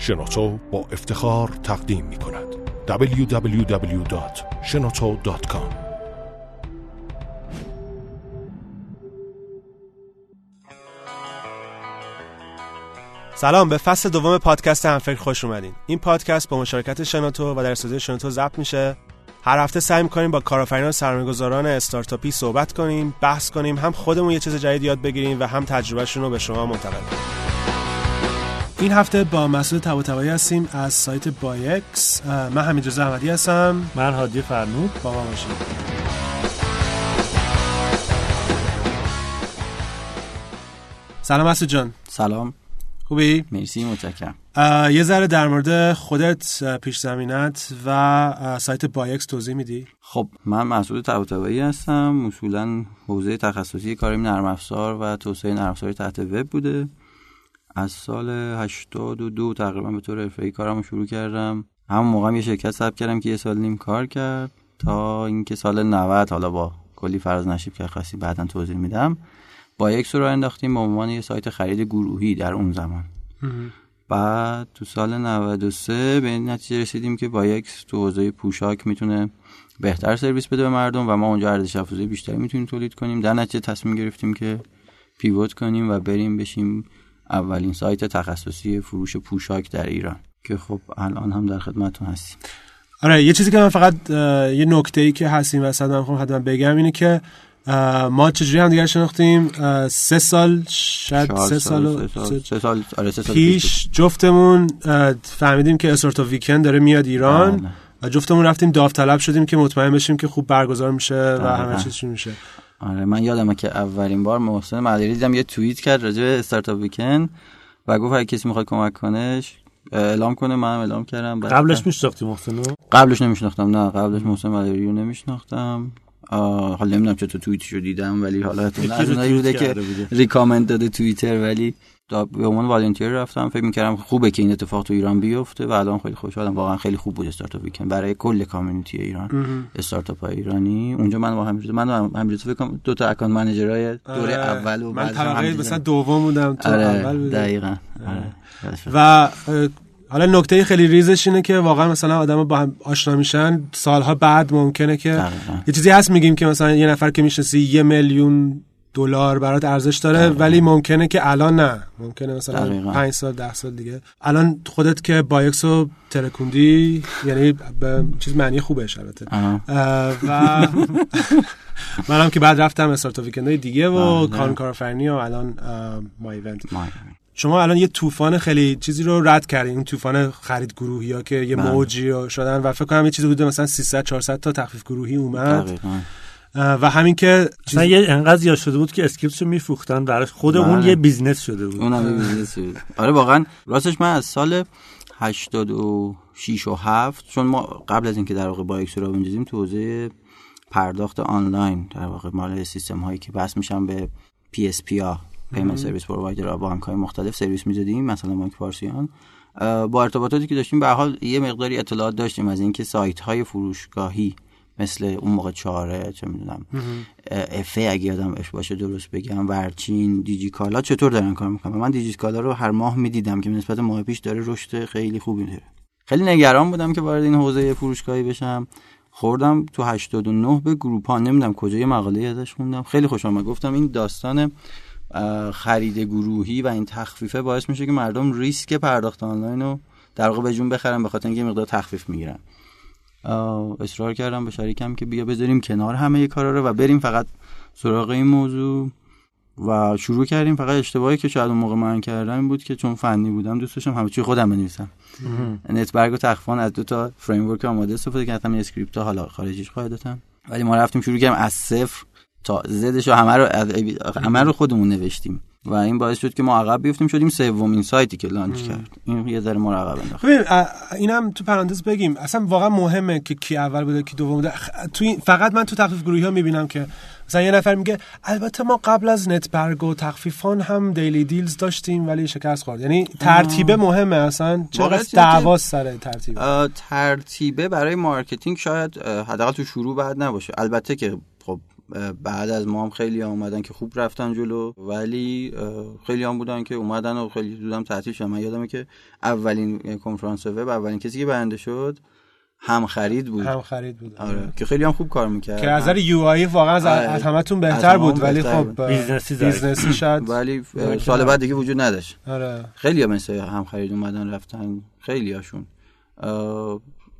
شنوتو با افتخار تقدیم می کند www.shenoto.com. سلام، به فصل دوم پادکست همفکر خوش اومدین. این پادکست با مشارکت شنوتو و در استودیو شنوتو ضبط میشه. هر هفته سعی می‌کنیم با کارآفرینان و سرمایه‌گذاران استارتاپی صحبت کنیم، بحث کنیم، هم خودمون یه چیز جدید یاد بگیریم و هم تجربه‌شون رو به شما منتقل کنیم. این هفته با مسعود طباطبایی هستیم از سایت بایکس. من حمید احمدی هستم. من هادی فرنوش. با ما باشید. سلام مسعود جان. سلام. خوبی؟ مرسی، متشکرم. یه ذره در مورد خودت، پیش زمینت و سایت بایکس توضیح میدی؟ خب، من مسعود طباطبایی هستم. اصولاً حوزه تخصصی کارم نرم افزار و توسعه نرم افزار تحت وب بوده. از سال 82 تقریبا به طور حرفه‌ای کارمو شروع کردم. همون موقعم یه شرکت ثبت کردم که یه سال نیم کار کرد تا اینکه سال 90 حالا با کلی فرض نشیب که خاصی بعداً توضیح میدم. بایکس رو انداختیم به عنوان یه سایت خرید گروهی در اون زمان. بعد تو سال 93 به این نتیجه رسیدیم که بایکس تو حوزه پوشاک میتونه بهتر سرویس بده به مردم و ما اونجا ارزش افزوده بیشتری میتونیم تولید کنیم. در نتیجه تصمیم گرفتیم که پیوت کنیم و بریم بشیم اولین سایت تخصصی فروش پوشاک در ایران که خب الان هم در خدمتتون هستیم. آره، یه چیزی که من فقط یه نکته‌ای که هستیم واسه من میخوام حتما بگم اینه که ما چجوری هم دیگر شناختیم. 3 سال شاید 3 سال پیش جفتمون فهمیدیم که استارتاپ ویکند داره میاد ایران و جفتمون رفتیم داوطلب شدیم که مطمئن بشیم که خوب برگزار میشه و همه چیزش میشه. آره، من یادمه که اولین بار محسن ملیری دیدم یه توییت کرد راجع به استارتاپ ویکند و گفت هر کسی میخواد کمک کنش اعلام کنه. منم اعلام کردم. قبلش میشناختی محسنو؟ قبلش نمیشناختم، نه. قبلش محسن ملیری رو نمیشناختم. حالا نمیدونم چه تو توییتش رو دیدم، ولی حالا اونایی بوده که ریکامند داده توییتر، ولی به عنوان والنتیر رفتم. فکر می‌کردم خوبه که این اتفاق تو ایران بیفته و الان خیلی خوشحالم. واقعا خیلی خوب بود استارتاپ ویکند برای کل کامیونیتی ایران، استارتاپ‌های ایرانی. اونجا من با همجوری فکر کنم دو تا اکانت منیجرای دوره اول و بعد من مثلا دوم بودم، تو اول بود دقیقاً. و حالا نکته خیلی ریزش اینه که واقعا مثلا آدم‌ها با هم آشنا میشن سالها بعد. ممکنه که یه چیزی هست میگیم که مثلا یه نفر که میشناسی $1,000,000 برات ارزش داره، ولی ممکنه که الان نه، ممکنه مثلا 5 سال 10 سال دیگه. الان خودت که بایکس رو ترکوندی یعنی به چیز معنی خوبه البته، و منم که بعد رفتم استارتاپ ویکندای دیگه و کارآفرینی و الان ما ایونت. شما الان یه طوفان خیلی چیزی رو رد کردین، این طوفان خرید گروهی ها که یه موجی شدن و فکر کنم یه چیزی بوده مثلا 300 400 تا تخفیف گروهی اومد. و همین که مثلا یه انقدر زیاد شده بود که اسکریپتشو میفروختن براش، خود اون یه بیزنس شده بود. اونم بیزنس بود. آره واقعا. راستش من از سال 86 و 7 چون ما قبل از اینکه در واقع بایکس رو بندازیم تو حوزه پرداخت آنلاین در واقع مال سیستم هایی که بس میشن به PSP ها، پیمنت سرویس پرووایدر، بانک‌های مختلف سرویس می‌دادیم، مثلا بانک پارسیان. با ارتباطاتی که داشتیم به هر حال یه مقداری اطلاعات داشتیم از اینکه سایت‌های فروشگاهی مثل اون موقع 4 چه می‌دونم اف اگه یادم باشه درست بگم، ورچین، دیجیکالا چطور دارن کار می‌کنن. من دیجیکالا رو هر ماه می‌دیدم که نسبت ماه پیش داره رشد خیلی خوبی داره. خیلی نگران بودم که وارد این حوزه فروشگاهی بشم. خوردم تو 89 به گروپان، نمی‌دونم کجا یه مقاله ازش خوندم، خیلی خوشم اومد. گفتم این داستان خرید گروهی و این تخفیفه باعث میشه که مردم ریسک پرداخت آنلاین رو در واقع به جون بخرن به خاطر اینکه مقدار تخفیف میگیرن. اصرار کردم به شریکم که بیا بذاریم کنار همه کارا رو و بریم فقط سراغ این موضوع و شروع کردیم. فقط اشتباهی که شاید اون موقع من کردم این بود که چون فنی بودم دوست داشتم همه چی خودم بنویسم. نتبرگ و تخفیفان از 2 تا فریم ورک آماده استفاده کردم، اسکریپت ها حالا خارجیش قاعدتا، ولی ما رفتیم شروع کردیم از صفر تا زدش همه رو خودمون نوشتیم و این باعث شد که ما عقب بیفتیم، شدیم سومین سایتی که لانچ کرد. این یه ذره ما رو عقب انداخت. ببین اینم تو پرانتز بگیم اصلا واقعا مهمه که کی اول بوده کی دوم بوده. فقط من تو تخفیف گروهی ها میبینم که مثلا یه نفر میگه البته ما قبل از نتبرگ و تخفیفان هم دیلی دیلز داشتیم ولی شکست خورد. یعنی ترتیبه مهمه. اصلا چقدر دعواس سر ترتیبه. ترتیبه برای مارکتینگ شاید حداقل تو شروع بد نباشه. البته که خب بعد از ما هم خیلی ها اومدن که خوب رفتن جلو، ولی خیلی هم بودن که اومدن و خیلی زودم تعطیل شدن. من یادمه که اولین کنفرانس وب اولین کسی که برنده شد همخرید بود. آره. که خیلی هم خوب کار میکرد، که از نظر یو آی واقعا از همتون بهتر بود، ولی خب بیزنسی شد، ولی سال بعد دیگه وجود نداشت. آره. خیلی هم مثل همخرید اومدن رفتن خیلی هاشون.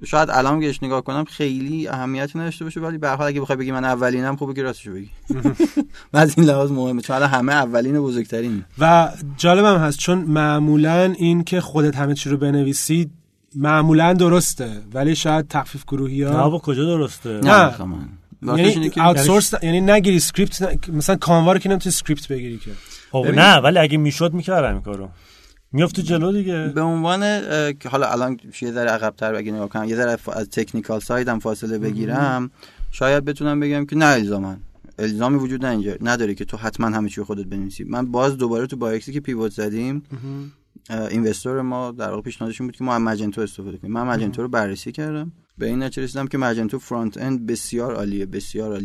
شاید الان گهش نگاه کنم خیلی اهمیتی نداشته باشه، ولی به هر حال اگه بخوای بگی من اولینم خوبه که راستشو بگی. بعد این لحاظ مهمه، چون همه اولین و بزرگترین. و جالبم هست چون معمولا این که خودت همه چی رو بنویسی معمولا درسته، ولی شاید تخفیف گروهی ها نه با کجا درسته؟ نه یعنی آوتسورس، یعنی نگیری اسکریپت مثلا کانوا رو که نمیتونی اسکریپت بگیری که نه، ولی اگه میشد میکردم این کارو، میافته جلو دیگه. به عنوان که حالا الان یه ذره عقب‌تر بگی نگاه کنم، یه ذره از تکنیکال سایدم فاصله بگیرم، شاید بتونم بگم که نه الزامی وجود نداره که تو حتما همه چی خودت بنویسی. من باز دوباره تو بایکسی که پیوت زدیم اینوستور ما در واقع پیشنهادش بود که ما از ماجنتو استفاده کنیم. من ماجنتو رو بررسی کردم، به این نتیجه رسیدم که ماجنتو فرانت اند بسیار عالیه،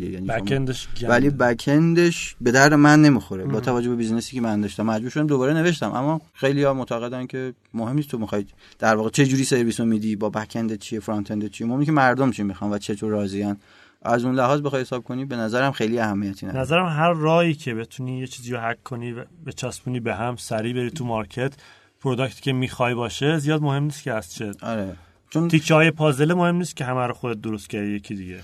یعنی بکندش، ولی بکندش به درد من نمیخوره. با توجه به بیزنسی که من داشتم مجبور شدم دوباره نوشتم. اما خیلی‌ها معتقدن که مهم نیست تو می‌خواید در واقع چه جوری سرویسو میدی، با بکند چیه، فرانت اند چیه، مهمه که مردم چی میخوان و چطور راضیان. از اون لحاظ بخوای حساب کنی به نظرم خیلی اهمیتی نداره. نظرم هر راهی که بتونی یه چیزی رو هک کنی و بچسبونی به هم، سریع بری تو مارکت، پروداکتی که میخوای باشه زیاد مهم نیست که از چه. آره. چون تیکه‌های پازل مهم نیست که همه رو خودت درست کردی، یکی دیگه.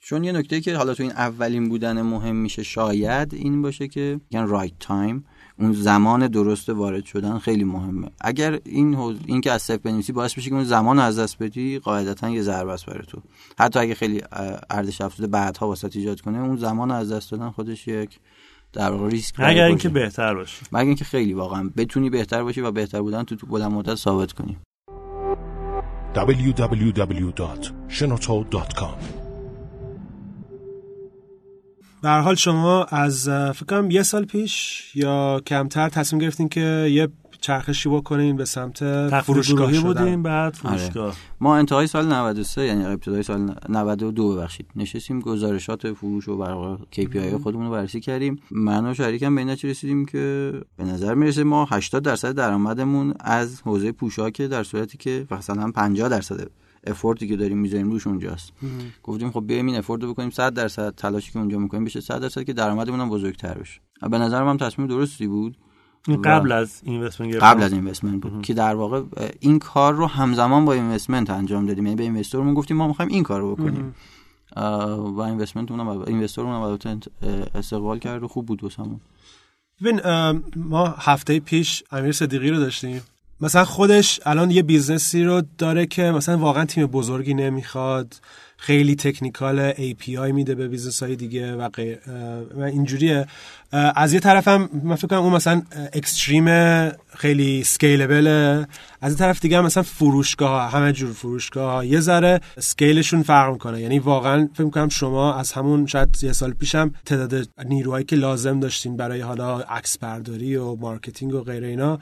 چون یه نکته که حالا تو این اولین بودن مهم میشه شاید این باشه که یعنی رایت تایم، اون زمان درست وارد شدن خیلی مهمه. اگر این که از صفر بنویسی باعث بشه که اون زمان رو از دست بدی، قاعدتاً یه ضربه است برای تو. حتی اگه خیلی ارزش افزوده بعدها واسط ایجاد کنه، اون زمان رو از دست دادن خودش یک در واقع ریسک. مگر اینکه بهتر باشی، مگر اینکه خیلی واقعاً بتونی بهتر باشی و بهتر بودن تو بلند مدت ثابت کنی. www.shenoto.com به هر حال شما از فکر کنم یه سال پیش یا کمتر تصمیم گرفتین که یه چرخشی بکنین به سمت فروشگاهی بودیم، بعد فروشگاه. آره. ما انتهای سال 93 یعنی ابتدای سال 92 ببخشید نشستیم گزارشات فروش و برای KPI خودمون رو بررسی کردیم. من و شریکم به این نتیجه رسیدیم که به نظر میرسه ما 80% درآمدمون از حوزه پوشاکه، در صورتی که مثلا 50% افورتی که داریم میذاریم روش اونجاست. گفتیم خب بیایم این افورت رو بکنیم 100% تلاشی که اونجا میکنیم بشه 100% که درآمدمون هم بزرگتر بشه. به نظر من تصمیم درستی بود. قبل از اینوستمنت بود که در واقع این کار رو همزمان با اینوستمنت انجام دادیم. یعنی به اینوسترمون گفتیم ما میخوایم این کار رو بکنیم و اینوسترمون هم البته استقبال کرد و خوب بود واسمون. ببین ما هفته پیش امیر صدیقی رو داشتیم، مثلا خودش الان یه بیزنسی رو داره که مثلا واقعا تیم بزرگی نمیخواد، خیلی تکنیکال، ای پی آی میده به بیزنس های دیگه و غیر و اینجوریه. از یه طرف هم من فکر کنم اون مثلا اکستریم، خیلی سکیلبله. از یه طرف دیگه هم مثلا فروشگاه ها، همه جور فروشگاه ها یه ذره سکیلشون فرق میکنه. یعنی واقعا فکر میکنم شما از همون شاید یه سال پیشم تعداد نیروهایی که لازم داشتین برای حالا عکس برداری و مارکتینگ و غیر اینا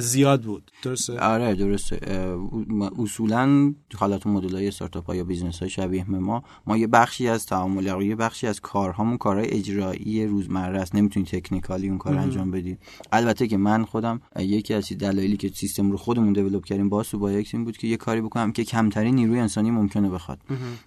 زیاد بود. درسته؟ آره درسته. اصولا حالت مدل‌های استارتاپ ها یا بیزنس‌های شبیه ما یه بخشی از تعامل و یه بخشی از کارهامون کارهای اجرایی روزمره است. نمیتونی تکنیکالی اون کار انجام بدی. البته که من خودم یکی از دلایلی که سیستم رو خودمون دیولپ کردیم با سوبایکس این بود که یه کاری بکنم که کمترین نیروی انسانی ممکنه بخواد.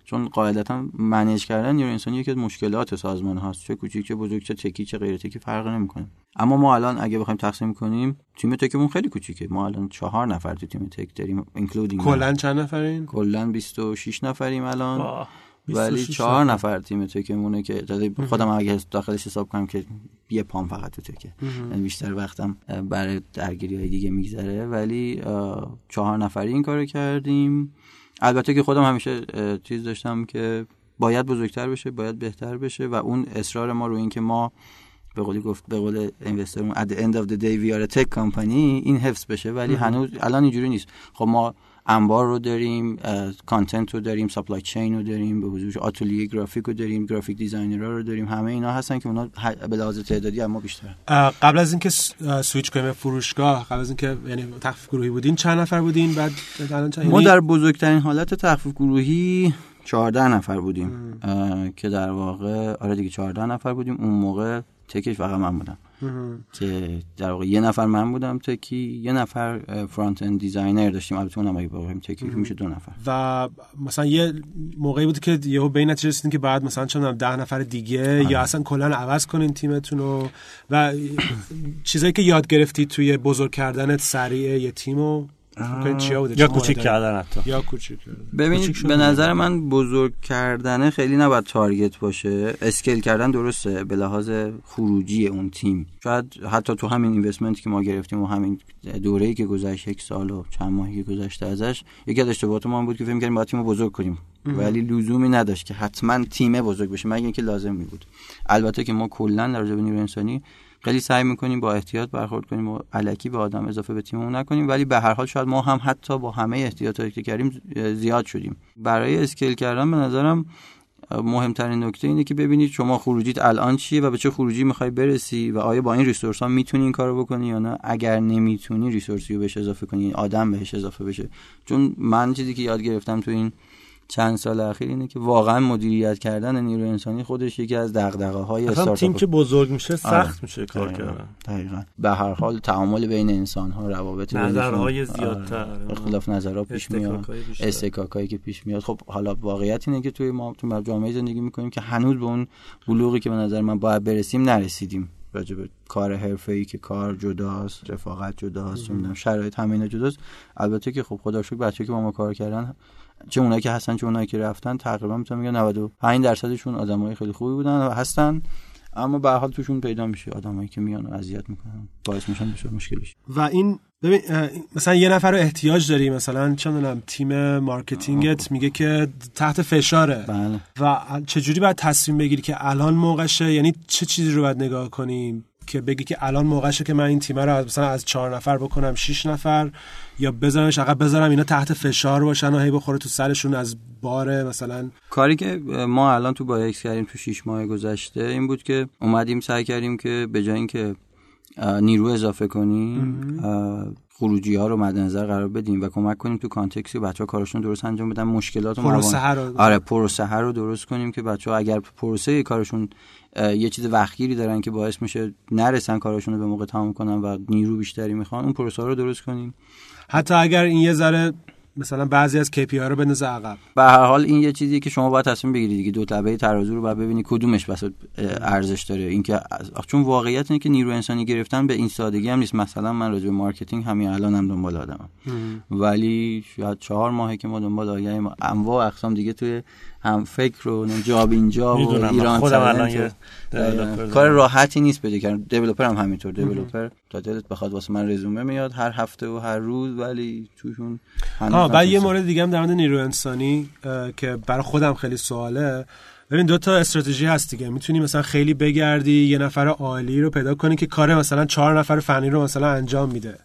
چون قاعدتاً منیج کردن نیروی انسانی یکی از مشکلات سازمان هاست، چه کوچیک چه بزرگ، چه تکی چه غیر تکی فرق نمی‌کنه. اما ما الان اگه بخوایم تقسیم کنیم، تیم تکمون خیلی کوچیکه. ما الان 4 نفر تو تیم تک داریم، اینکلودینگ کلا چند نفرین؟ کلا 26 نفریم الان، ولی 4 نفر تیم تکمونه که خودم اگه داخلش حساب کنم که یه پام فقط تو تکه، یعنی بیشتر وقتم برای درگیری‌های دیگه میگذره، ولی 4 نفری این کارو کردیم. البته که خودم همیشه چیز داشتم که باید بزرگتر بشه، باید بهتر بشه و اون اصرار ما رو این که ما به قول اینوسترمون at the end of the day we are a tech company این حفظ بشه، ولی هنوز الان اینجوری نیست. خب ما انبار رو داریم، کانتنت رو داریم، سپلای چین رو داریم، به حضورش آتلیه گرافیک رو داریم، گرافیک دیزاینرها رو داریم، همه اینا هستن که اونا به لحاظ تعدادی اما بیشتر. قبل از اینکه سویچ کنیم فروشگاه، قبل از اینکه یعنی تخفیف گروهی بودین چند نفر بودین؟ بعد الان ما در بزرگترین حالت تخفیف گروهی 14 نفر بودیم که در واقع آره دیگه 14 نفر بودیم اون موقع. تکیش فقط من بودم که در واقع یه نفر من بودم تکی، یه نفر فرانت اند دیزاینر داشتیم، البته اونم اگه بگیم تکیش میشه دو نفر. و مثلا یه موقعی بود که یهو به این نتیجه رسیدین که بعد مثلا چند تا 10 نفر دیگه یا اصلا کلا عوض کنین تیمتون رو و چیزایی که یاد گرفتی توی بزرگ کردن سریع یه تیمو یا کوچیک کردن حتی یا کوچیک کردن. ببینید به نظر من بزرگ کردن خیلی نباید تارگت باشه، اسکیل کردن درسته به لحاظ خروجی اون تیم. شاید حتی تو همین اینوستمنتی که ما گرفتیم و همین دوره‌ای که گذشت، یک سال و چند ماهی که گذشته ازش، یکی از اشتباهات ما بود که فکر می‌کردیم باید تیمو بزرگ کنیم، ولی لزومی نداشت که حتما تیم بزرگ بشه مگر اینکه لازم می‌بود. البته که ما کلاً در جنبه نیروی انسانی خیلی سعی میکنیم با احتیاط برخورد کنیم و الکی به آدم اضافه به تیممون نکنیم، ولی به هر حال شاید ما هم حتی با همه احتیاطاتی که کردیم زیاد شدیم. برای اسکیل کردن به نظرم مهمترین نکته اینه که ببینید شما خروجیت الان چیه و به چه خروجی میخوای برسی و آیا با این ریسورس ها میتونی این کارو بکنی یا نه. اگر نمیتونی ریسورسی رو بهش اضافه کنی، آدم بهش اضافه بشه. چون من چیزی که یاد گرفتم تو این چند سال اخیر اینه که واقعا مدیریت کردن نیروی انسانی خودش یکی از دغدغه‌های استارتاپ. تیم که بزرگ میشه سخت میشه کار کردن. دقیقاً. به هر حال تعامل بین انسان‌ها، روابط نظرهای زیادتر، اختلاف نظرها پیش میاد، استکاکایی که پیش میاد. خب حالا واقعیت اینه که توی ما تو جامعه زندگی می‌کنیم که هنوز به اون بلوغی که به نظر من باید برسیم نرسیدیم. راجع به کار حرفه‌ای که کار جداست، رفاقت جداست، نمی‌دونم شرایط همینا جداست. البته که خب خدا شکر بچه‌ها که با ما کار کردن، چه اونایی که هستن چه اونایی که رفتن، تقریبا میتونم بگم 95% آدمای خیلی خوبی بودن و هستن، اما به هر حال توشون پیدا میشه آدمایی که میان و اذیت میکنن، باعث میشن بشه مشکلش. و این ببین مثلا یه نفر رو احتیاج داری، مثلا چه میدونم تیم مارکتینگت میگه که تحت فشاره، بله. و چجوری باید تصمیم بگیری که الان موقعشه؟ یعنی چه چیزی رو باید نگاه کنیم که بگی که الان موقعشه که من این تیم رو مثلا از 4 نفر بکنم 6 نفر، یا بذارمش عقب، بذارم اینا تحت فشار باشن و هی بخوره تو سرشون از باره مثلا؟ کاری که ما الان تو بایکس کردیم تو 6 ماه گذشته این بود که اومدیم سعی کردیم که به جای اینکه نیرو اضافه کنیم خروجی ها رو مد نظر قرار بدیم و کمک کنیم تو کانتکسی بچه‌ها کارشون درست انجام بدن، مشکلات پروسه رو درست کنیم که بچه‌ها اگر پروسه کارشون یه چیز وقتگیری دارن که باعث میشه نرسن کارشون رو به موقع تمام کنن و نیرو بیشتری میخوان، اون پروسه رو درست کنیم. حتی اگر این یه ذره مثلا بعضی از KPI رو بندازه عقب، به هر حال این یه چیزیه که شما باید تصمیم بگیرید دیگه. دو تپه ترازو رو باید ببینی کدومش واسه ارزش داره. این که چون واقعیت اینه که نیرو انسانی گرفتن به این سادگی هم نیست. مثلا من راجع به مارکتینگ همین الانم دنبال آدمم، ولی شاید 4 ماهه که ما دنبال آدمیم، انواع اقسام دیگه توی همفکر و جاب اینجا و ایران خودم الان کار راحتی نیست پیدا کردن. دیولپر هم همینطور، دیولپر تا دلت بخواد واسه من رزومه میاد هر هفته و هر روز، ولی توشون بعد یه مورد دیگه هم در مورد نیروی انسانی که برای خودم خیلی سواله. ببین دو تا استراتژی هست دیگه، میتونی مثلا خیلی بگردی یه نفر عالی رو پیدا کنی که کار مثلا 4 نفر فنی رو مثلا انجام میده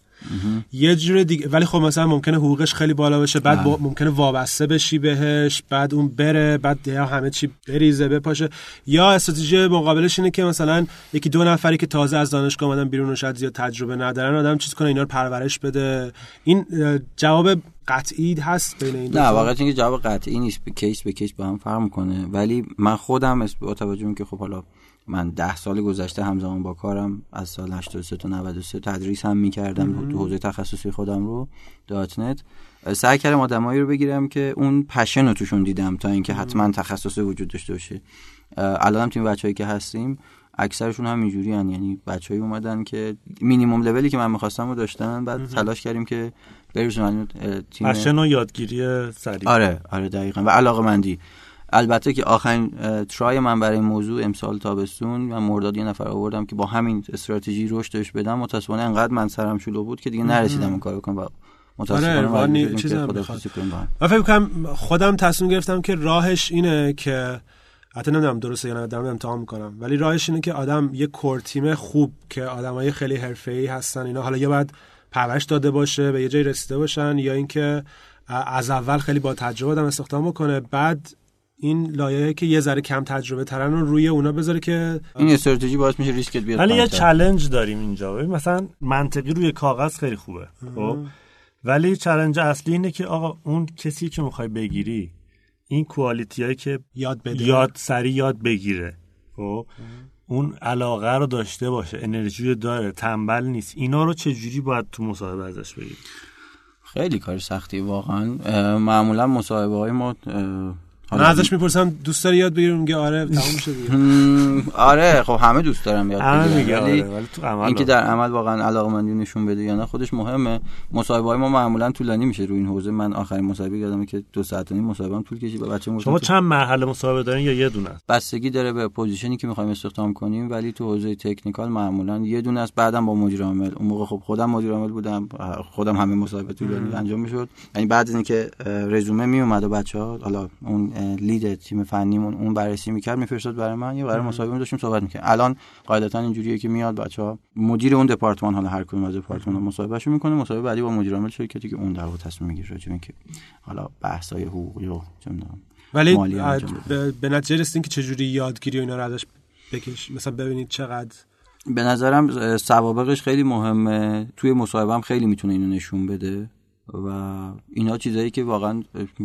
یه جوره دیگه، ولی خب مثلا ممکنه حقوقش خیلی بالا بشه، بعد ممکنه وابسته بشی بهش، بعد اون بره، بعد همه چی بریزه بپاشه. یا استراتژی مقابلش اینه که مثلا یکی دو نفری که تازه از دانشگاه اومدن بیرون و شاید زیاد تجربه ندارن، آدم چیز کنه اینا رو پرورش بده. این جواب قطعی هست بین این دو؟ نه واقعا اینکه جواب قطعی نیست، کیس به کیس با هم فرق می‌کنه. ولی من خودم با توجه اینکه خب حالا من 10 سال گذشته همزمان با کارم از سال 83 تا 93 تدریس هم می‌کردم تو حوزه تخصصی خودم رو دات نت، سعی کردم آدمایی رو بگیرم که اون پشن رو توشون دیدم تا اینکه حتما تخصص وجود داشته باشه. الان هم تیم بچه‌ای که هستیم اکثرشون هم اینجوری ان، یعنی بچه‌ای اومدن که مینیمم لولی که من می‌خواستم رو داشتن، بعد تلاش کردیم که برسونن تیم پشن و یادگیری سریع. آره دقیقاً. و علاقه‌مندی. البته که آخرین ترای من برای موضوع امسال تابستون و مرداد یه نفر آوردم که با همین استراتژی رشدش بدم، متأسفانه انقدر من سرم شلو بود که دیگه نرسیدم اون کارو کنم و متأسفانه خداحافظی کردم. من فکر کنم خودم تصمیم گرفتم که راهش اینه که حتی نمیدونم درسته یا نه، دارم امتحان میکنم، ولی راهش اینه که آدم یه کور تیم خوب که آدمای خیلی حرفه‌ای هستن اینا، حالا یا بعد پرورش داده باشه به یه جای رسیده باشن، یا اینکه از اول خیلی با تجربه آدم استخدام بکنه، بعد این لایه‌ای که یه ذره کم تجربه ترن رو روی اونا بذاره که این استراتژی باعث میشه ریسکت بیاد. ولی یه چالش داریم اینجا. مثلا منطقی روی کاغذ خیلی خوبه، خب، ولی چالش اصلی اینه که آقا اون کسی که می‌خوای بگیری این کوالیتی هایی که یاد بگیره و اون علاقه رو داشته باشه، انرژی رو داره، تنبل نیست. اینا رو چجوری باید تو مصاحبه ازش بگیری؟ خیلی کار سختی واقعا. معمولا مصاحبه های ما من ازش میپرسم دوست داری یاد بگیرم، میگه آره تمام شد دیگه. آره خب همه دوست دارم یاد بگیرم، ولی تو عمل اینکه در عمل واقعا علاقه‌مندی نشون بده یا نه خودش مهمه. مصاحبه‌های ما معمولا طولانی میشه روی این حوزه. من آخرین مصاحبه یادمه که 2 ساعت و نیم مصاحبهام طول کشید. بچه‌ها شما چند مرحله مصاحبه دارین یا یه دونه است؟ بستگی داره به پوزیشنی که می‌خوایم استخدام کنیم، ولی تو حوزه تکنیکال معمولا یه دونه است، بعدم با مدیر عامل. اون موقع خب خودم مدیر عامل بودم، خودم همه مصاحبه طولانی انجام می‌شد. یعنی بعد از اینکه رزومه میومد و بچه‌ها حالا اون لید تیم فنیمون اون بررسی میکرد میفرستاد برای من، یا برای مصاحبه داشتیم صحبت میکرد. الان قاعدتا اینجوریه که میاد بچه‌ها مدیر اون دپارتمان، حالا هر کدوم از دپارتمان‌ها مصاحبهشو میکنه، مصاحبه بعدی با مدیر عامل شرکتی که اون در واقع تصمیم میگیره راجع به اینکه حالا بحث‌های حقوقی و ولی به نتیجه رسیدین که چجوری یادگیری و اینا رو ازش بکش مثلا ببینید چقدر؟ به نظرم سوابقش خیلی مهمه. توی مصاحبه هم خیلی میتونه اینو نشون بده و اینا چیزایی که واقعا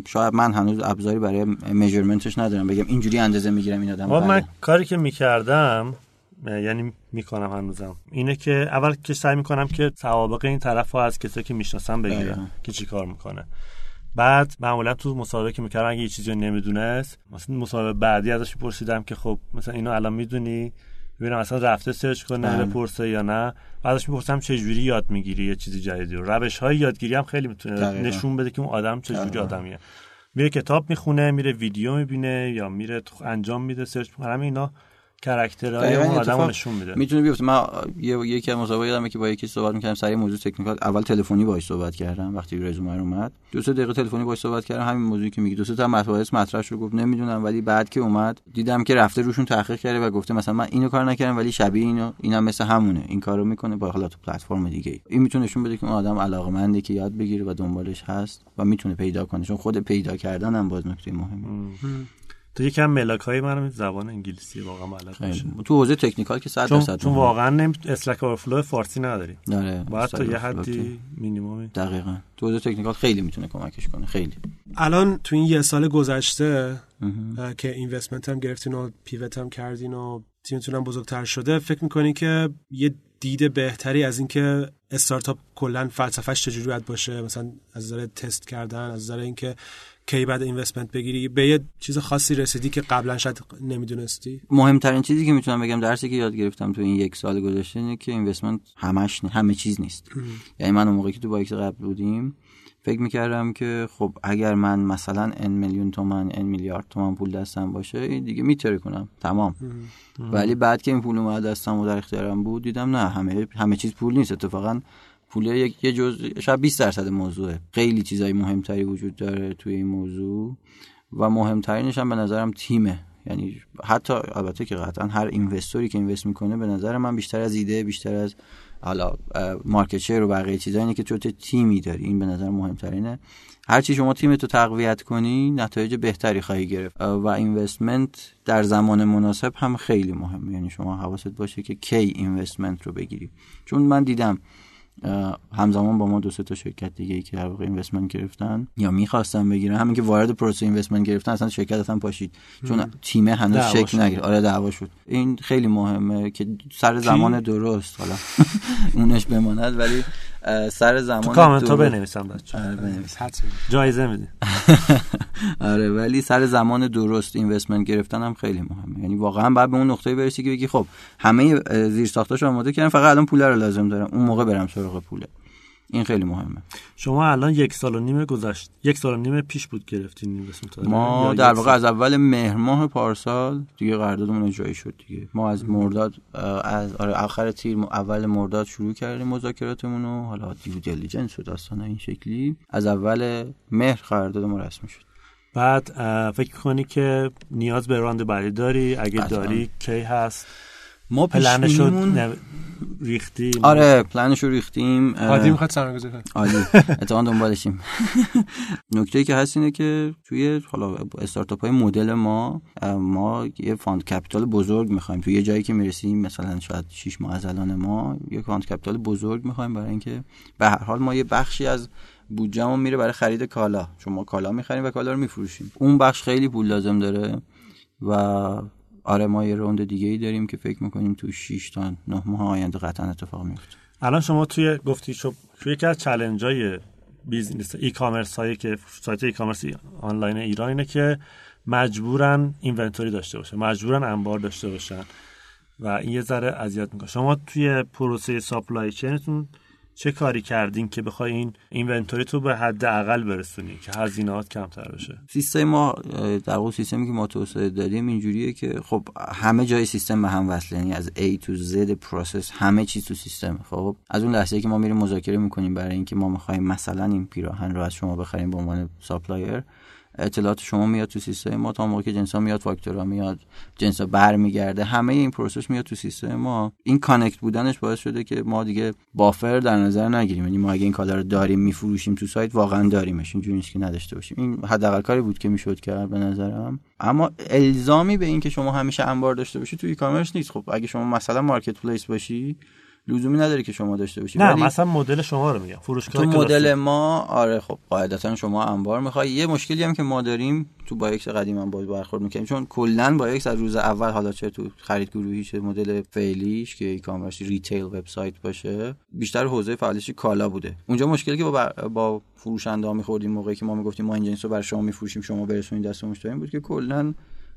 شاید من هنوز ابزاری برای میجرمنتش ندارم بگم اینجوری اندازه میگیرم این آدم. من کاری که میکردم یعنی میکنم هنوزم اینه که اول که سعی میکنم که سوابقه این طرفو از کسایی که میشناسم بگیرم که چیکار میکنه. بعد معمولا تو مصاحبه که میکردم اگه یه چیزی نمیدونست مثلا مصاحبه بعدی ازش پرسیدم که خب مثلا اینو الان میدونی، ببینم اصلا رفته سرچ کنه بپرسه یا نه. بعدش میپرسم چه جوری یاد میگیری یه چیز جدیدی رو. روش‌های یادگیری هم خیلی میتونه نشون بده که اون آدم چه جوری آدمیه. میره کتاب میخونه، میره ویدیو میبینه، یا میره انجام میده سرچ میکنه. اینا کاراکترهای اون آدمو نشون میده. میتونه بیفته. من یکی از مصاحبه‌ای داشتم که با یکی صحبت می‌کردم سر موضوع تکنیکال. اول تلفنی باهاش صحبت کردم، وقتی رزومه رو اومد 2-3 دقیقه تلفنی باهاش صحبت کردم، همین موضوعی که میگه 2-3 تا مطرحش رو گفت نمیدونم، ولی بعد که اومد دیدم که رفته روشون تحقیق کرده و گفته مثلا من اینو کار نکردم ولی شبیه اینو اینم مثل همونه، این کارو میکنه با حالت پلتفرم دیگه. این میتونه نشون بده که اون آدم علاقه‌منده که یاد بگیره و دنبالش هست و میتونه پیدا کنه. چون خود پیدا کردن هم باز نکته مهمه. تو یکم ملاکای منم زبان انگلیسی واقعا ملک میشه تو حوزه تکنیکال که 100% چون واقعا اسلک اورفلو فارسی نداری. آره باید تا یه حدی مینیمم. دقیقاً تو حوزه تکنیکال خیلی میتونه کمکش کنه. خیلی الان تو این یه سال گذشته که اینوستمنت هم گرفتین و پیوت هم کردین و تیمتون هم بزرگتر شده، فکر میکنین که یه دید بهتری از اینکه استارتاپ کلا فلسفه‌اش چجوری باید باشه، مثلا از نظر تست کردن، از نظر اینکه کی بعد اینوستمنت بگیری، به یه چیز خاصی رسیدی که قبلا شاید نمیدونستی؟ مهمترین چیزی که میتونم بگم درسی که یاد گرفتم تو این یک سال گذشته اینه که اینوستمنت همه چیز نیست. یعنی من اون موقعی که تو بایکس قبل بودیم فکر میکردم که خب اگر من مثلا n میلیون تومان n میلیارد تومان پول دستم باشه دیگه میتره کنم تمام. ولی بعد که این پول اومد دستم و در اختیارم بود دیدم نه، همه چیز پول نیست. اتفاقا پول یه جزء شاید 20% موضوعه. خیلی چیزای مهمتری وجود داره توی این موضوع و مهمترینش هم به نظرم تیمه. یعنی حتی البته که قطعا هر اینوستوری که اینوست میکنه به نظر من بیشتر از ایده، بیشتر از حالا مارکت شیر و بقیه چیزا اینه که تو تیمی داری. این به نظر مهمترینه. هرچی شما تیمتو تقویت کنی نتایج بهتری خواهی گرفت و اینوستمنت در زمان مناسب هم خیلی مهمه. یعنی شما حواست باشه که کی اینوستمنت رو بگیری. چون من دیدم همزمان با ما 2-3 تا شرکت دیگه ای که در واقع اینوستمنت گرفتن یا می‌خواستن بگیرن، همین که وارد پروسه اینوستمنت گرفتن اصلا شرکت اصلا پاشید چون تیم هنوز شکل نگرفت. آره دعوا شد. این خیلی مهمه که سر زمان درست، حالا اونش بماند ولی سر زمان تو کامنت رو بنویسم بچه‌ها. آره بنویس، حتما جایزه میدیم. آره ولی سر زمان درست اینوستمنت گرفتن هم خیلی مهمه. یعنی واقعا باید به اون نقطه برسی که بگی خب همه زیرساختاش آماده کردم، فقط الان پول رو لازم دارم، اون موقع برم سراغ پوله. این خیلی مهمه. شما الان 1 سال و نیم گذشت، 1 سال و نیم پیش بود گرفتین اینوستمنت. ما در واقع از اول مهر ماه پارسال دیگه قراردادمون اجرایی شد دیگه. ما از مرداد از آخر تیر اول مرداد شروع کردیم مذاکراتمون رو، حالا دیو دیلیجنس و داستان این شکلی. از اول مهر قراردادمون رسمی شد. بعد فکر کنی که نیاز به راند بعدی داری؟ اگه داری کی هست؟ ما پلنشو ریختیم. آره پلنشو ریختیم. عادی میخواد سرمایه‌گذاری کنه. عادی. اتفاقا دنبالشیم. نکته‌ای که هست اینه که توی حالا استارتاپ‌های مدل ما یه فاند کپیتال بزرگ می‌خوایم. توی یه جایی که می‌رسیم مثلا شاید 6 ماه از الان ما یه فاند کپیتال بزرگ می‌خوایم برای اینکه به هر حال ما یه بخشی از بودجه‌مون میره برای خرید کالا، چون ما کالا میخریم و کالا رو میفروشیم. اون بخش خیلی پول لازم داره و آره ما یه روند دیگه ای داریم که فکر میکنیم تو 6 تا 9 ماه آینده قطعا اتفاق میفته. الان شما توی گفتی شو یکی از چالنج‌های بیزینس ای کامرس هایی که سایت ای کامرس آنلاین ایران اینه که مجبورن اینونتوری داشته باشن، مجبورن انبار داشته باشن و این یه ذره اذیت میکنه. شما توی پروسه سپلای چینتون چه کاری کردین که بخوای این اینونتوری تو به حد اقل برسونی که هزینه‌ات کمتر بشه؟ سیستم ما در واقع سیستمی که ما توسعه دادیم اینجوریه که خب همه جای سیستم به هم وصله، یعنی از A تو Z پروسس همه چیز تو سیستم. خب از اون لحظه‌ای که ما میریم مذاکره میکنیم برای اینکه ما می‌خوایم مثلا این پیراهن رو از شما بخریم به عنوان سپلایر، اطلاعات شما میاد تو سیستم ما، تا موقعی که جنسا میاد، فاکتورا میاد، جنسا برمیگرده، همه این پروسس میاد تو سیستم ما. این کانکت بودنش باعث شده که ما دیگه بافر در نظر نگیریم، یعنی ما اگه این کالا رو داریم میفروشیم تو سایت واقعا داریمش، اینجوری نیست که نداشته باشیم. این حداقل کاری بود که میشد کرد به نظرم. اما الزامی به این که شما همیشه انبار داشته باشی تو ای کامرس نیست. خب اگه شما مثلا مارکت پلیس باشی لزومی نداره که شما داشته باشید. نه مثلا مدل شما رو میگم، فروشگاه تو مدل ما. آره خب قاعدتاً شما انبار میخوای. یه مشکلی هم که ما داریم تو بایکس قدیما باید برخورد میکنیم، چون کلا بایکس از روز اول، حالا چه تو خرید گروهی چه مدل فعلیش که ای کامرس ریتیل وبسایت باشه، بیشتر حوزه فعالیتش کالا بوده. اونجا مشکلی که با فروشنده ها میخوردیم موقعی که ما میگفتیم ما این جنسو برای شما میفروشیم شما برسونید دست مشتری، بود که کلا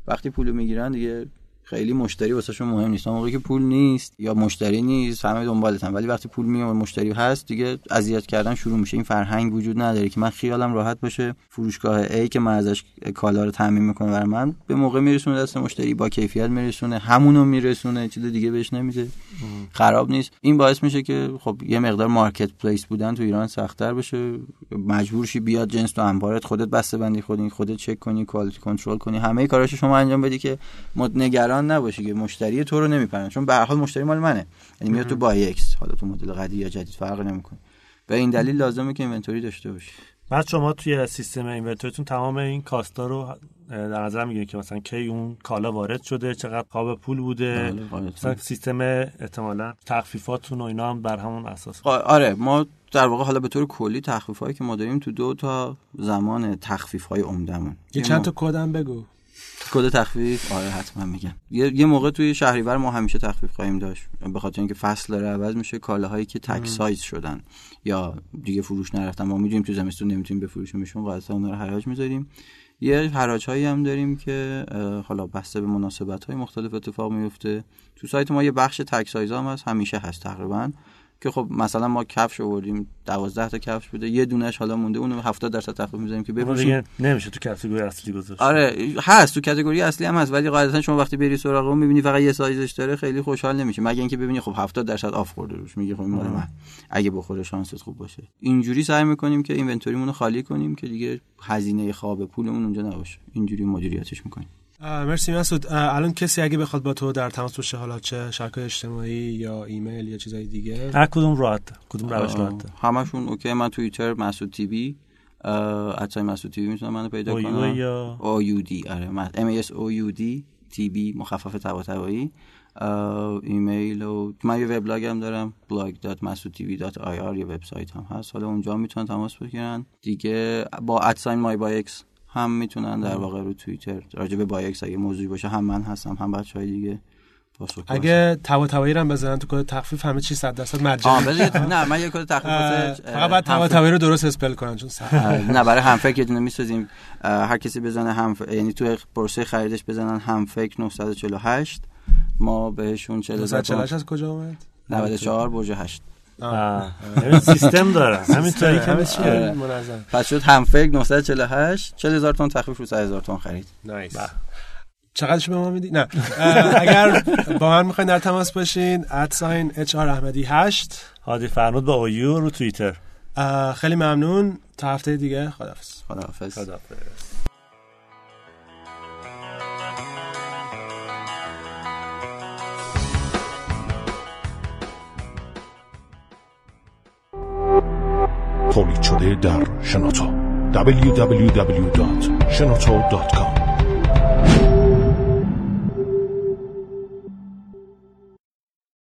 وقتی پولو میگیرن دیگه خیلی مشتری واسهشون مهم نیست. موقعی که پول نیست یا مشتری نیست همه دنبالتن، ولی وقتی پول میاد مشتری هست دیگه اذیت کردن شروع میشه. این فرهنگ وجود نداره که من خیالم راحت باشه فروشگاه A که من ازش کالا رو تامین میکنه برای من به موقع میرسونه دست مشتری، با کیفیت میرسونه، همونو میرسونه، چیز دیگه بهش نمیده، خراب نیست. این باعث میشه که خب یه مقدار مارکت پلیس بودن تو ایران سخت‌تر بشه، مجبور شی بیاد جنس تو انبارت خودت بسته‌بندی خودت چک کنی، کوالیتی کنترل کنی، همه کاراشو شما انجام بدی که نگران نباشی که مشتری تو رو نمیپرن، چون به هر حال مشتری مال منه، یعنی میاد تو بایکس، حالا تو مدل قدیم یا جدید فرق نمیکنه. به این دلیل لازمه که اینونتوری داشته باشی. بعد شما توی سیستم اینونتوریتون تمام این کاستا رو در نظر میگیرید که مثلا کی اون کالا وارد شده، چقدر قاب پول بوده، مثلا سیستم احتمالاً تخفیفاتون و اینا هم بر همون اساس. آره ما در واقع حالا به طور کلی تخفیفایی که ما داریم تو دو تا زمان تخفیف‌های عمدمون. چند تا کدم بگو. کد تخفیف آره حتما میگم. یه موقع توی شهریور ما همیشه تخفیف خواهیم داشت، به خاطر اینکه فصل داره عوض میشه، کالاهایی که تک سایز شدن یا دیگه فروش نرفتن ما میدونیم تو زمستون نمیتونیم بفروشیمشون، قاعدتا اونها رو حراج میذاریم. یه حراج‌هایی هم داریم که حالا بسته به مناسبت‌های مختلف اتفاق میفته. تو سایت ما یه بخش تک سایز هم هست، همیشه هست تقریبا، که خب مثلا ما کفش آوردیم 12 تا کفش بوده، یه دونهش حالا مونده، اونو 70% تخفیف می‌ذاریم که بفروشیم. نمیشه تو کاتگوری اصلی گذاشت. آره هست تو کاتگوری اصلی هم هست، ولی قاعدتا شما وقتی بری سراغ اون می‌بینی فقط یه سایزش داره، خیلی خوشحال نمی‌شی، مگه اینکه ببینی خب 70% آف خورده روش، میگی خب این مال من، اگه بخوره شانست خوب باشه. اینجوری سعی می‌کنیم که اینونتوریمون رو خالی کنیم که دیگه هزینه خواب پولمون اونجا نباشه، اینجوری مدیریتش می‌کنیم. مرسی مسعود. الان کسی اگه بخواد با تو در تماس بشه، حالا چه شبکه اجتماعی یا ایمیل یا چیزای دیگه، هر کدوم راحت، کدوم روش راحت؟ همشون اوکی. من توییتر مسعود تی بی، اتای مسعود تی بی میتونم منو پیدا کنم. او یو دی، آره من ام اس او یو دی تی بی مخفف طباطبایی. ایمیل و من یه وبلاگ هم دارم، blog.masoudtv.ir، یه وبسایت هم هست، حالا اونجا میتونن تماس بگیرن دیگه. با اتساین مای بایکس هم میتونن در واقع رو توییتر راجع به بایکس اگه موضوعی باشه هم من هستم هم بچهای دیگه پاسخ. اگه طباطبایی رو هم بزنن تو کد تخفیف همه چی 100% مجانی. نه من یه کد تخفیف فقط بعد طباطبایی رو درست اسپل کنن، چون نه برای همفکر یه دونه میسازیم، هر کسی بزنه هم، یعنی تو پروسه خریدش بزنن همفکر 948، ما بهشون 948 از کجا اومد؟ 94 برج 8. همین سیستم داره، همینطوری کمی چیه منظم. پس شد همفکر 948 40000 تن تخفیف رو 30000 تن خرید. نایس. چقدرش به ما میدی؟ نه اگر با من میخواین در تماس باشین @HR ahmadi8 هادی فرنود با اویو رو توییتر. خیلی ممنون، تا هفته دیگه، خداحافظ. خداحافظ. تولید شده در شنوتو www.shenoto.com